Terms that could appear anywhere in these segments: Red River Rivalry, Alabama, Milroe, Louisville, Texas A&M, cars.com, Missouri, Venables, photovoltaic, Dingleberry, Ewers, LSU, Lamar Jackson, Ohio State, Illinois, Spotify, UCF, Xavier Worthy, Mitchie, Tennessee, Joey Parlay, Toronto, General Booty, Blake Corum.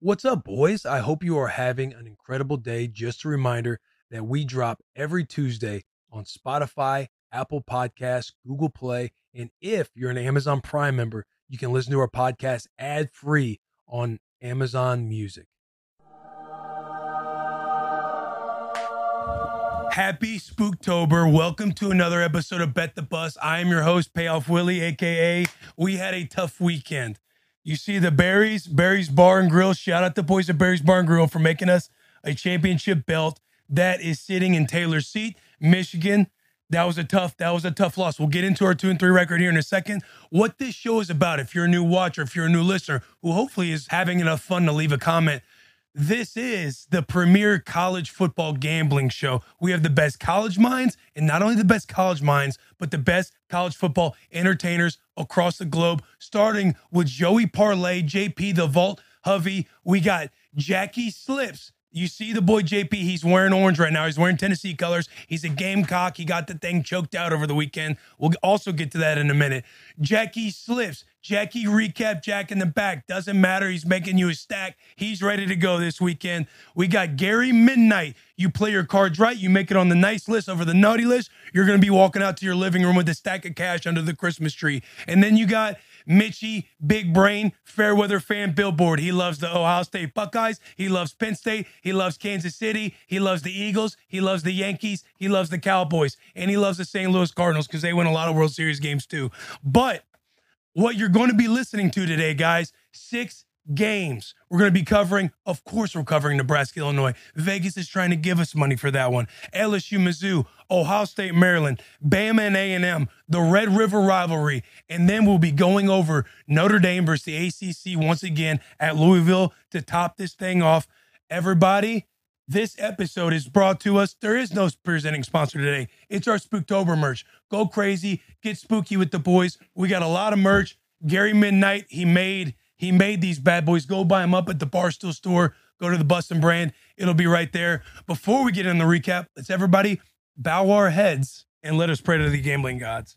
What's up, boys? I hope you are having an incredible day. Just a reminder that we drop every Tuesday on Spotify, Apple Podcasts, Google Play, and if you're an Amazon Prime member, you can listen to our podcast ad-free on Amazon Music. Happy Spooktober. Welcome to another episode of Bet the Bus. I am your host, Payoff Willie, a.k.a. We Had a Tough Weekend. You see the Barry's Bar and Grill. Shout out to boys at Barry's Bar and Grill for making us a championship belt that is sitting in Taylor's seat, Michigan. That was a tough loss. We'll get into our 2-3 record here in a second. What this show is about, if you're a new watcher, if you're a new listener, who hopefully is having enough fun to leave a comment, this is the premier college football gambling show. We have the best college minds, and not only the best college minds, but the best college football entertainers across the globe, starting with Joey Parlay, JP, the Vault, Hovey. We got Jackie Slips. You see the boy JP, he's wearing orange right now. He's wearing Tennessee colors. He's a Gamecock. He got the thing choked out over the weekend. We'll also get to that in a minute. Jackie Slips. Jackie Recap, Jack in the Back. Doesn't matter. He's making you a stack. He's ready to go this weekend. We got Gary Midnight. You play your cards right. You make it on the nice list over the naughty list. You're going to be walking out to your living room with a stack of cash under the Christmas tree. And then you got Mitchie, Big Brain, Fairweather Fan Billboard. He loves the Ohio State Buckeyes. He loves Penn State. He loves Kansas City. He loves the Eagles. He loves the Yankees. He loves the Cowboys. And he loves the St. Louis Cardinals because they win a lot of World Series games too. But what you're going to be listening to today, guys, 6 games. We're going to be covering, of course, we're covering Nebraska, Illinois. Vegas is trying to give us money for that one. LSU, Mizzou, Ohio State, Maryland, Bama and A&M, the Red River rivalry. And then we'll be going over Notre Dame versus the ACC once again at Louisville to top this thing off. Everybody, this episode is brought to us. There is no presenting sponsor today. It's our Spooktober merch. Go crazy. Get spooky with the boys. We got a lot of merch. Gary Midnight, he made these bad boys. Go buy them up at the Barstool store. Go to the Bustin' brand. It'll be right there. Before we get in the recap, let's everybody bow our heads and let us pray to the gambling gods.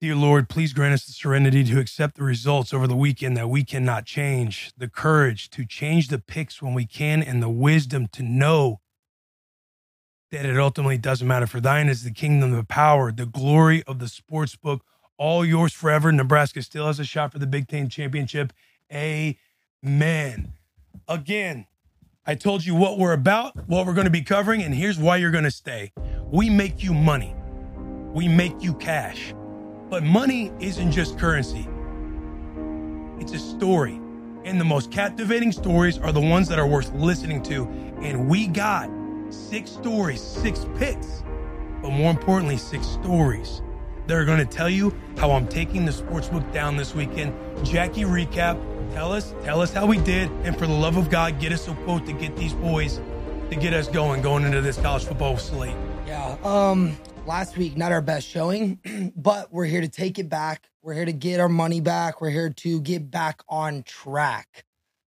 Dear Lord, please grant us the serenity to accept the results over the weekend that we cannot change, the courage to change the picks when we can, and the wisdom to know that it ultimately doesn't matter. For thine is the kingdom, the power, the glory of the sports book, all yours forever. Nebraska still has a shot for the Big Ten championship. Amen. Again, I told you what we're about, what we're going to be covering, and here's why you're going to stay. We make you money. We make you cash. But money isn't just currency. It's a story. And the most captivating stories are the ones that are worth listening to. And we got 6 stories, 6 picks, but more importantly, 6 stories that are going to tell you how I'm taking the sportsbook down this weekend. Jackie Recap, tell us how we did. And for the love of God, get us a quote to get these boys, to get us going into this college football slate. Yeah. Last week, not our best showing, but we're here to take it back. We're here to get our money back. We're here to get back on track.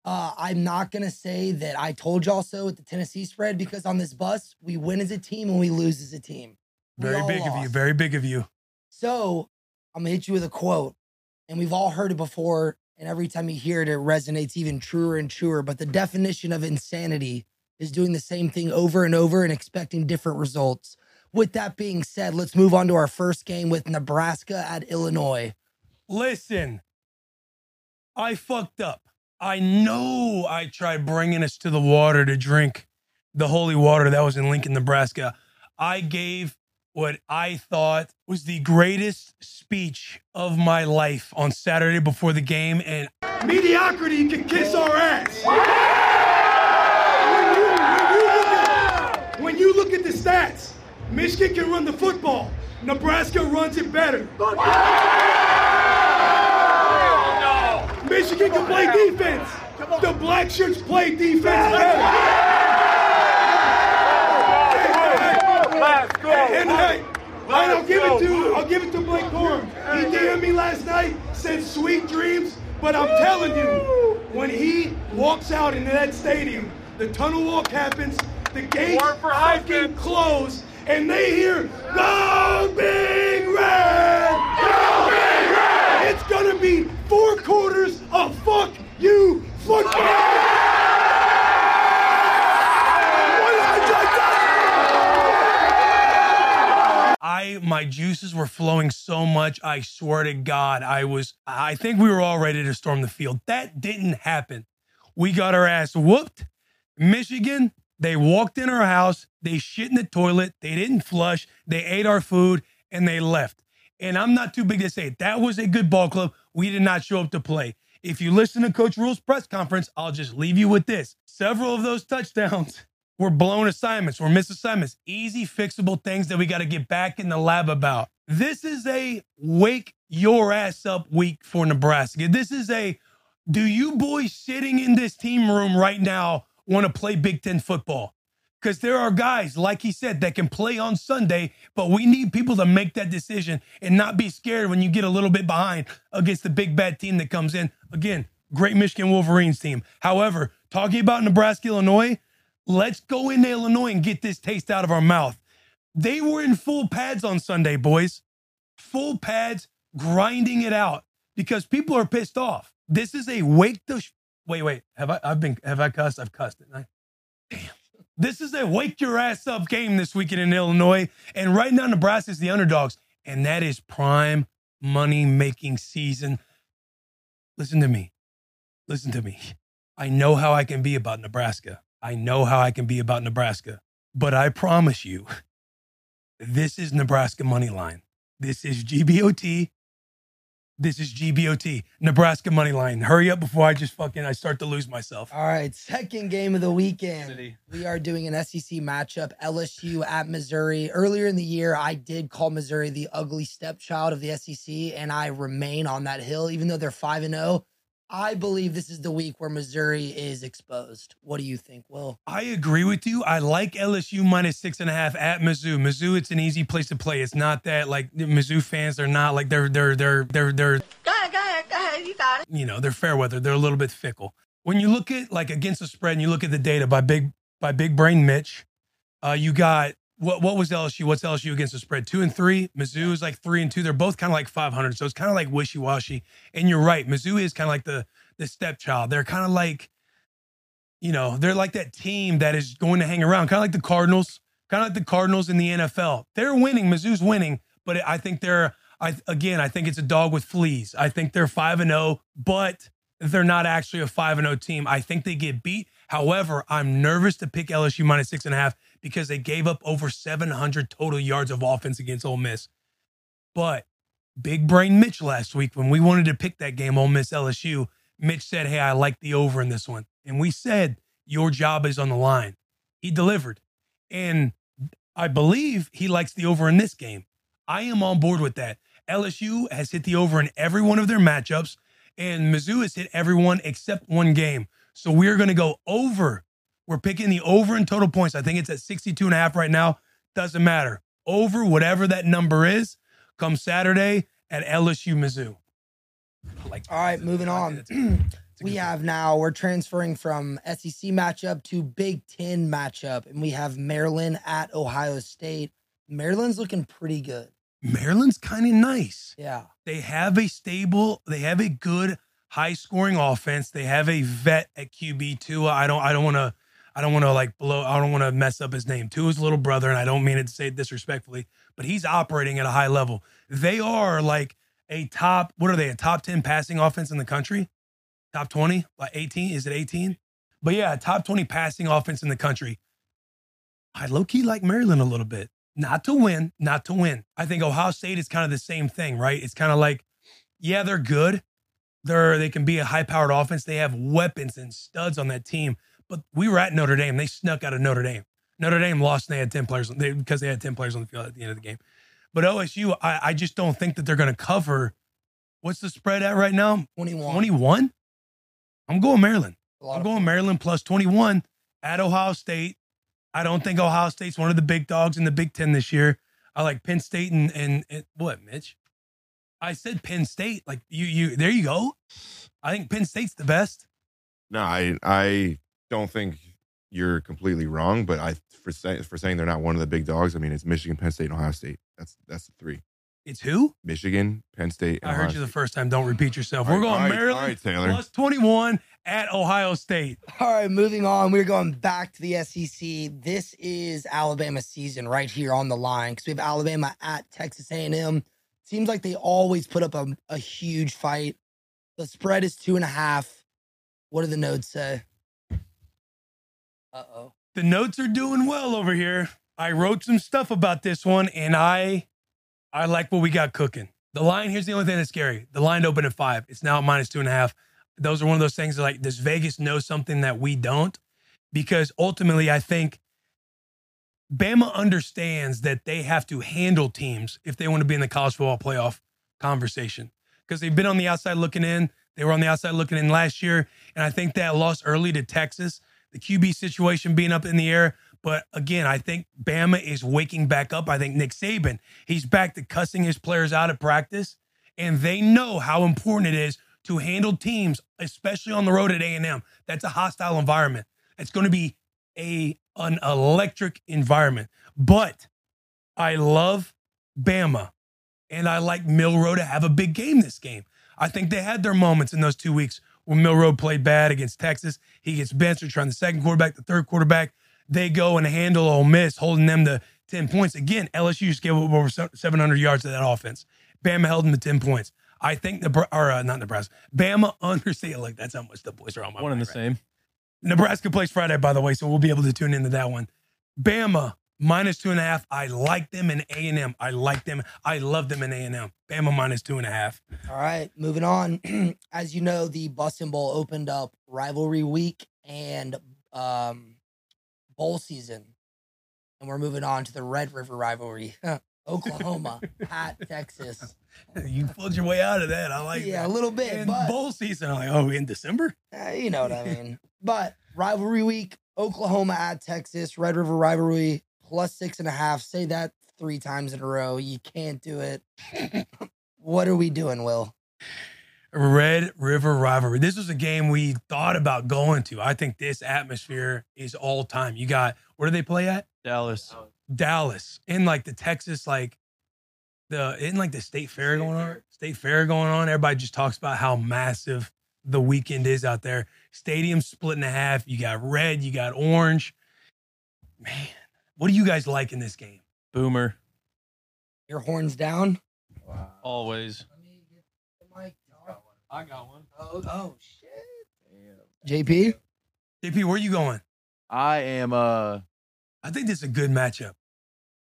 I'm not going to say that I told y'all so with the Tennessee spread, because on this bus, we win as a team and we lose as a team. Very big of you. So I'm going to hit you with a quote, and we've all heard it before, and every time you hear it, it resonates even truer and truer. But the definition of insanity is doing the same thing over and over and expecting different results. With that being said, let's move on to our first game with Nebraska at Illinois. Listen, I fucked up. I know I tried bringing us to the water to drink the holy water that was in Lincoln, Nebraska. I gave what I thought was the greatest speech of my life on Saturday before the game, and mediocrity can kiss our ass. When you look at the stats, Michigan can run the football. Nebraska runs it better. Michigan can play defense. The black shirts play defense better. I'll give it to Blake Corum. He DM'd me last night, said sweet dreams, but I'm telling you, when he walks out into that stadium, the tunnel walk happens, the gates fucking close, and they hear, "Go Big Red! Go Big Red!" It's gonna be 4 quarters of fuck you, football! My juices were flowing so much, I swear to God, I think we were all ready to storm the field. That didn't happen. We got our ass whooped. Michigan, they walked in our house, they shit in the toilet, they didn't flush, they ate our food, and they left. And I'm not too big to say it. That was a good ball club. We did not show up to play. If you listen to Coach Rule's press conference, I'll just leave you with this. Several of those touchdowns were blown assignments, were missed assignments, easy fixable things that we got to get back in the lab about. This is a wake your ass up week for Nebraska. This is a, do you boys sitting in this team room right now want to play Big Ten football? Because there are guys, like he said, that can play on Sunday, but we need people to make that decision and not be scared when you get a little bit behind against the big bad team that comes in. Again, great Michigan Wolverines team. However, talking about Nebraska, Illinois, let's go into Illinois and get this taste out of our mouth. They were in full pads on Sunday, boys. Full pads, grinding it out because people are pissed off. This is a wake the... Wait. Have I cussed? I've cussed it. Damn. This is a wake your ass up game this weekend in Illinois. And right now, Nebraska's the underdogs. And that is prime money-making season. Listen to me. I know how I can be about Nebraska. But I promise you, this is Nebraska money line. This is GBOT. Nebraska money line. Hurry up before I start to lose myself. All right, second game of the weekend. We are doing an SEC matchup, LSU at Missouri. Earlier in the year, I did call Missouri the ugly stepchild of the SEC, and I remain on that hill, even though they're 5-0. I believe this is the week where Missouri is exposed. What do you think, Will? I agree with you. I like LSU minus 6.5 at Mizzou. Mizzou, it's an easy place to play. It's not that like Mizzou fans. They're not like they're. Go ahead, you got it. You know, they're fair weather. They're a little bit fickle. When you look at like against the spread and you look at the data by Big Brain Mitch, you got what was LSU? What's LSU against the spread? 2-3. Mizzou is like 3-2. They're both kind of like 500. So it's kind of like wishy-washy. And you're right. Mizzou is kind of like the stepchild. They're kind of like, you know, they're like that team that is going to hang around. Kind of like the Cardinals in the NFL. They're winning. Mizzou's winning. But I think I think it's a dog with fleas. I think they're 5-0, but they're not actually a 5-0 team. I think they get beat. However, I'm nervous to pick LSU minus 6.5 because they gave up over 700 total yards of offense against Ole Miss. But Big Brain Mitch last week, when we wanted to pick that game, Ole Miss LSU, Mitch said, hey, I like the over in this one. And we said, your job is on the line. He delivered. And I believe he likes the over in this game. I am on board with that. LSU has hit the over in every one of their matchups, and Mizzou has hit everyone except one game. So we are going to go over. We're picking the over in total points. I think it's at 62.5 right now. Doesn't matter. Over, whatever that number is, come Saturday at LSU Mizzou. All right, moving on. We're transferring from SEC matchup to Big Ten matchup, and we have Maryland at Ohio State. Maryland's looking pretty good. Maryland's kind of nice. Yeah. They have a good high-scoring offense. They have a vet at QB, Tua. I don't want to mess up his name. Tua's little brother, and I don't mean it to say it disrespectfully, but he's operating at a high level. They are like a top 10 passing offense in the country? Top 20? Like 18? Is it 18? But yeah, top 20 passing offense in the country. I low-key like Maryland a little bit. Not to win. I think Ohio State is kind of the same thing, right? It's kind of like, yeah, they're good. They can be a high-powered offense. They have weapons and studs on that team. But we were at Notre Dame. They snuck out of Notre Dame. Notre Dame lost and they had 10 players because they had 10 players on the field at the end of the game. But OSU, I just don't think that they're going to cover. What's the spread at right now? 21? I'm going Maryland. Maryland plus 21 at Ohio State. I don't think Ohio State's one of the big dogs in the Big Ten this year. I like Penn State and what, Mitch? I said Penn State. Like you there you go. I think Penn State's the best. No, I don't think you're completely wrong, but for saying they're not one of the big dogs, I mean it's Michigan, Penn State, and Ohio State. That's the three. It's who? Michigan, Penn State. I heard you the first time. Don't repeat yourself. We're going Maryland. All right, Taylor. Plus 21 at Ohio State. All right, moving on. We're going back to the SEC. This is Alabama season right here on the line because we have Alabama at Texas A&M. Seems like they always put up a huge fight. The spread is 2.5. What do the notes say? Uh-oh. The notes are doing well over here. I wrote some stuff about this one, and I like what we got cooking. The line, here's the only thing that's scary. The line opened at 5. It's now at -2.5. Those are one of those things that, like, does Vegas know something that we don't? Because ultimately, I think Bama understands that they have to handle teams if they want to be in the college football playoff conversation. Because they've been on the outside looking in. They were on the outside looking in last year. And I think that loss early to Texas, the QB situation being up in the air. But again, I think Bama is waking back up. I think Nick Saban, he's back to cussing his players out at practice, and they know how important it is to handle teams, especially on the road at A&M. That's a hostile environment. It's going to be an electric environment. But I love Bama, and I like Milroe to have a big game this game. I think they had their moments in those 2 weeks where Milroe played bad against Texas. He gets benched. They're trying the second quarterback, the third quarterback. They go and handle Ole Miss, holding them to 10 points. Again, LSU just gave up over 700 yards to that offense. Bama held them to 10 points. I think Bama understands. Like, that's how much the boys are on my one mind, and the right? same. Nebraska plays Friday, by the way, so we'll be able to tune into that one. Bama, -2.5. I like them in A&M. I like them. I love them in A&M. Bama, -2.5. All right, moving on. As you know, the Bustin' Bowl opened up rivalry week and bowl season, and we're moving on to the Red River rivalry. Oklahoma at Texas. You pulled your way out of that. I like that. A little bit. And but bowl season, I'm like, oh, in December? You know what I mean. But rivalry week, Oklahoma at Texas, Red River rivalry, plus 6.5. Say that 3 times in a row. You can't do it. What are we doing, Will? Red River rivalry. This was a game we thought about going to. I think this atmosphere is all time. You got, where do they play at? Dallas. In like the Texas, like the state fair going on. Everybody just talks about how massive the weekend is out there. Stadium split in half. You got red, you got orange. Man, what do you guys like in this game? Boomer. Your horns down? Wow. Always. I got one. Oh shit. Damn. JP, where are you going? I am I think this is a good matchup.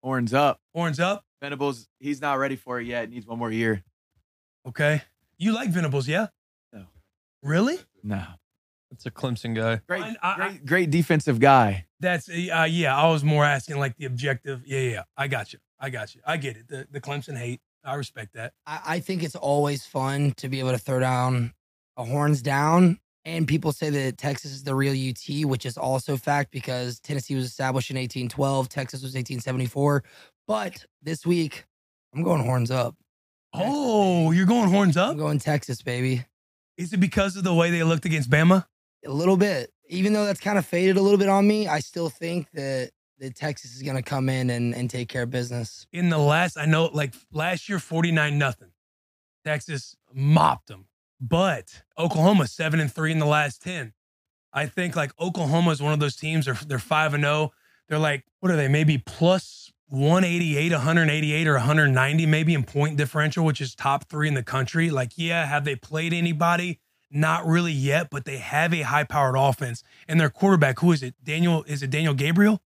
Horns up. Venables, he's not ready for it yet. It needs one more year. Okay. You like Venables, yeah? No. Really? No. That's a Clemson guy. Great defensive guy. That's I was more asking like the objective. Yeah. I got you. I get it. The Clemson hate. I respect that. I think it's always fun to be able to throw down a horns down. And people say that Texas is the real UT, which is also fact because Tennessee was established in 1812. Texas was 1874. But this week, I'm going horns up. Oh, you're going horns up? I'm going Texas, baby. Is it because of the way they looked against Bama? A little bit. Even though that's kind of faded a little bit on me, I still think that Texas is going to come in and take care of business. In the last, I know, like last year, 49-0. Texas mopped them. But Oklahoma, 7-3 in the last 10. I think like Oklahoma is one of those teams, they're 5-0. They're like, what are they? Maybe plus 188, 188, or 190 maybe in point differential, which is top 3 in the country. Like, yeah, have they played anybody? Not really yet, but they have a high-powered offense. And their quarterback, who is it? Daniel Gabriel?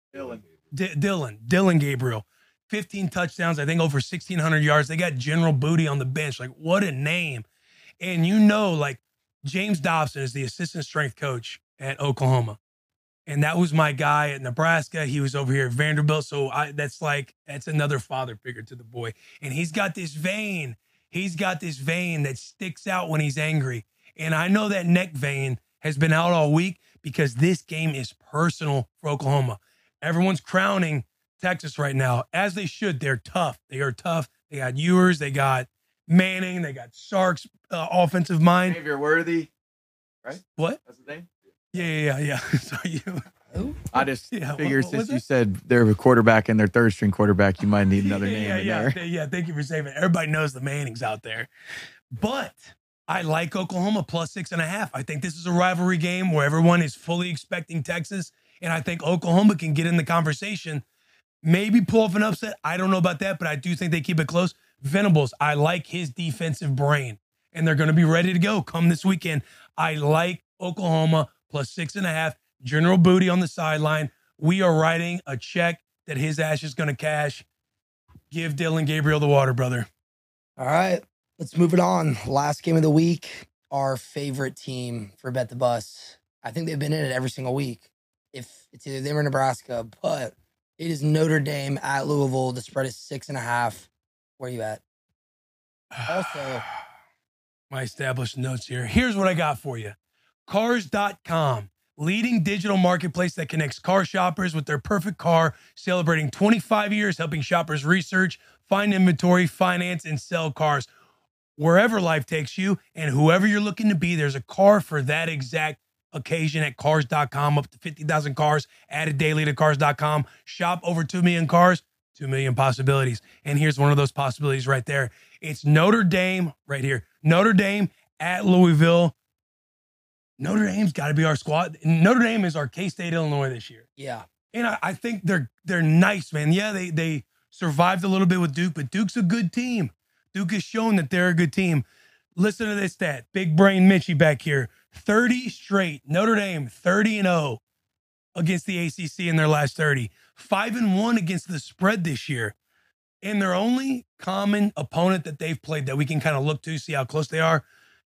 Dillon Gabriel, 15 touchdowns, I think over 1,600 yards. They got General Booty on the bench. Like, what a name. And you know, like, James Dobson is the assistant strength coach at Oklahoma. And that was my guy at Nebraska. He was over here at Vanderbilt. So that's another father figure to the boy. And he's got this vein. He's got this vein that sticks out when he's angry. And I know that neck vein has been out all week because this game is personal for Oklahoma. Everyone's crowning Texas right now, as they should. They're tough. They are tough. They got Ewers. They got Manning. They got Sark's offensive mind. Xavier Worthy, right? What? That's his name? Yeah. Sorry, you. Who? I just figured since you said they're a quarterback and they're third string quarterback, you might need another name in there. Yeah, thank you for saving it. Everybody knows the Mannings out there. But I like Oklahoma plus 6.5. I think this is a rivalry game where everyone is fully expecting Texas, and I think Oklahoma can get in the conversation. Maybe pull off an upset. I don't know about that, but I do think they keep it close. Venables, I like his defensive brain, and they're going to be ready to go come this weekend. I like Oklahoma plus 6.5. General Booty on the sideline. We are writing a check that his ass is going to cash. Give Dillon Gabriel the water, brother. All right, let's move it on. Last game of the week, our favorite team for Bet the Bus. I think they've been in it every single week. If it's either them or Nebraska, but it is Notre Dame at Louisville. The spread is 6.5. Where are you at? Also, my established notes here. Here's what I got for you. Cars.com, leading digital marketplace that connects car shoppers with their perfect car, celebrating 25 years, helping shoppers research, find inventory, finance, and sell cars. Wherever life takes you and whoever you're looking to be, there's a car for that exact occasion at cars.com. Up to 50,000 cars added daily to cars.com. Shop over 2 million cars, 2 million possibilities. And here's one of those possibilities right there. It's Notre Dame right here. Notre Dame at Louisville. Notre Dame's got to be our squad. Notre Dame is our K-State, Illinois this year. Yeah. And I think they're nice, man. Yeah, they survived a little bit with Duke, but Duke's a good team. Duke has shown that they're a good team. Listen to this stat. Big brain Mitchie back here. 30 straight. Notre Dame 30-0 against the ACC in their last 30. 5-1 against the spread this year. And their only common opponent that they've played that we can kind of look to, see how close they are,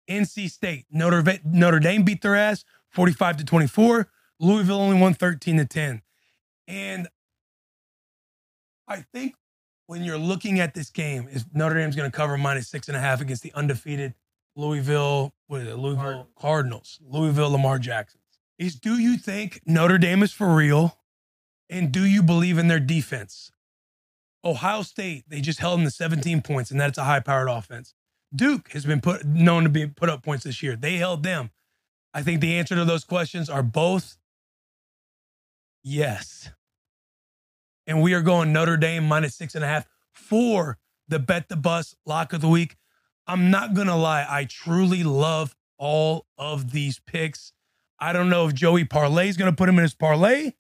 NC State. Notre Dame beat their ass 45-24. Louisville only won 13-10. And I think when you're looking at this game, is Notre Dame's going to cover minus 6.5 against the undefeated Louisville Cardinals, Louisville Lamar Jacksons. Do you think Notre Dame is for real? And do you believe in their defense? Ohio State, they just held them to 17 points, and that's a high-powered offense. Duke has been known to be put up points this year. They held them. I think the answer to those questions are both yes. And we are going Notre Dame minus 6.5 for the Bet the Bus lock of the week. I'm not going to lie. I truly love all of these picks. I don't know if Joey Parlay is going to put him in his parlay,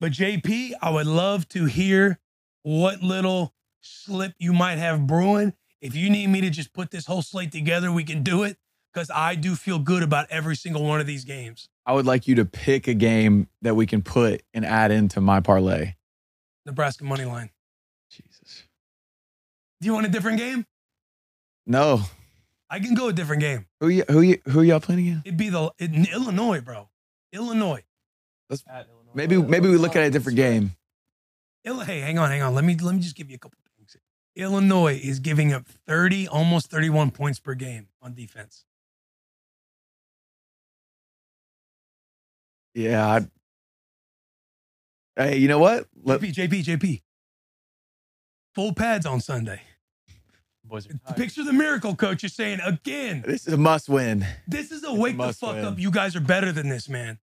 but JP, I would love to hear what little slip you might have brewing. If you need me to just put this whole slate together, we can do it, because I do feel good about every single one of these games. I would like you to pick a game that we can put and add into my parlay. Nebraska money line. Jesus. Do you want a different game? No. I can go a different game. Who y'all playing again? It'd be Illinois, bro. Illinois. Maybe we look at a different game. Hey, hang on. Let me just give you a couple. Illinois is giving up 30, almost 31 points per game on defense. Yeah. Hey, you know what? JP. Full pads on Sunday. Boys are tired. Picture the miracle coach is saying again. This is a must win. This is a wake the fuck up. You guys are better than this, man.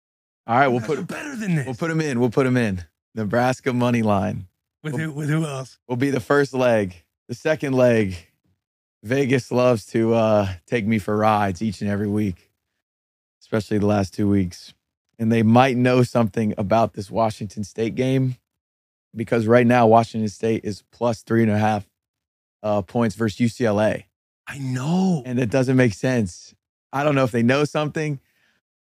All right, We'll put them in. Nebraska money line. With who else? Will be the first leg. The second leg, Vegas loves to take me for rides each and every week, especially the last 2 weeks. And they might know something about this Washington State game, because right now Washington State is plus 3.5 points versus UCLA. I know. And it doesn't make sense. I don't know if they know something,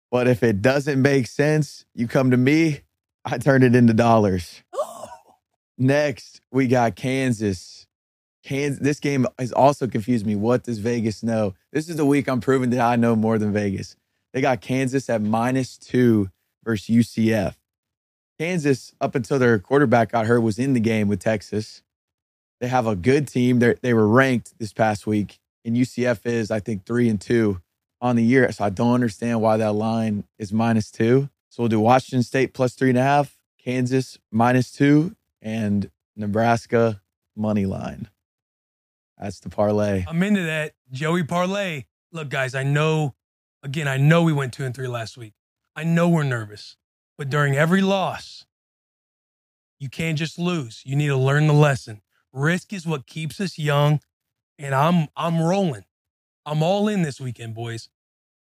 but if it doesn't make sense, you come to me, I turn it into dollars. Next, we got Kansas. This game has also confused me. What does Vegas know? This is the week I'm proving that I know more than Vegas. They got Kansas at -2 versus UCF. Kansas, up until their quarterback got hurt, was in the game with Texas. They have a good team. They were ranked this past week, and UCF is, I think, 3-2 on the year. So I don't understand why that line is -2. So we'll do Washington State plus 3.5, Kansas -2. And Nebraska money line. That's the parlay. I'm into that. Joey Parlay. Look, guys, I know we went 2-3 last week. I know we're nervous. But during every loss, you can't just lose. You need to learn the lesson. Risk is what keeps us young, and I'm rolling. I'm all in this weekend, boys.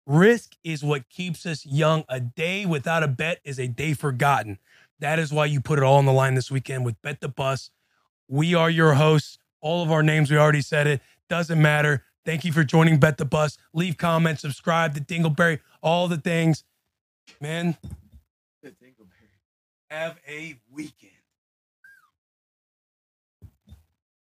Risk is what keeps us young. A day without a bet is a day forgotten. That is why you put it all on the line this weekend with Bet the Bus. We are your hosts. All of our names, we already said it. Doesn't matter. Thank you for joining Bet the Bus. Leave comments, subscribe to Dingleberry, all the things. Man, have a weekend.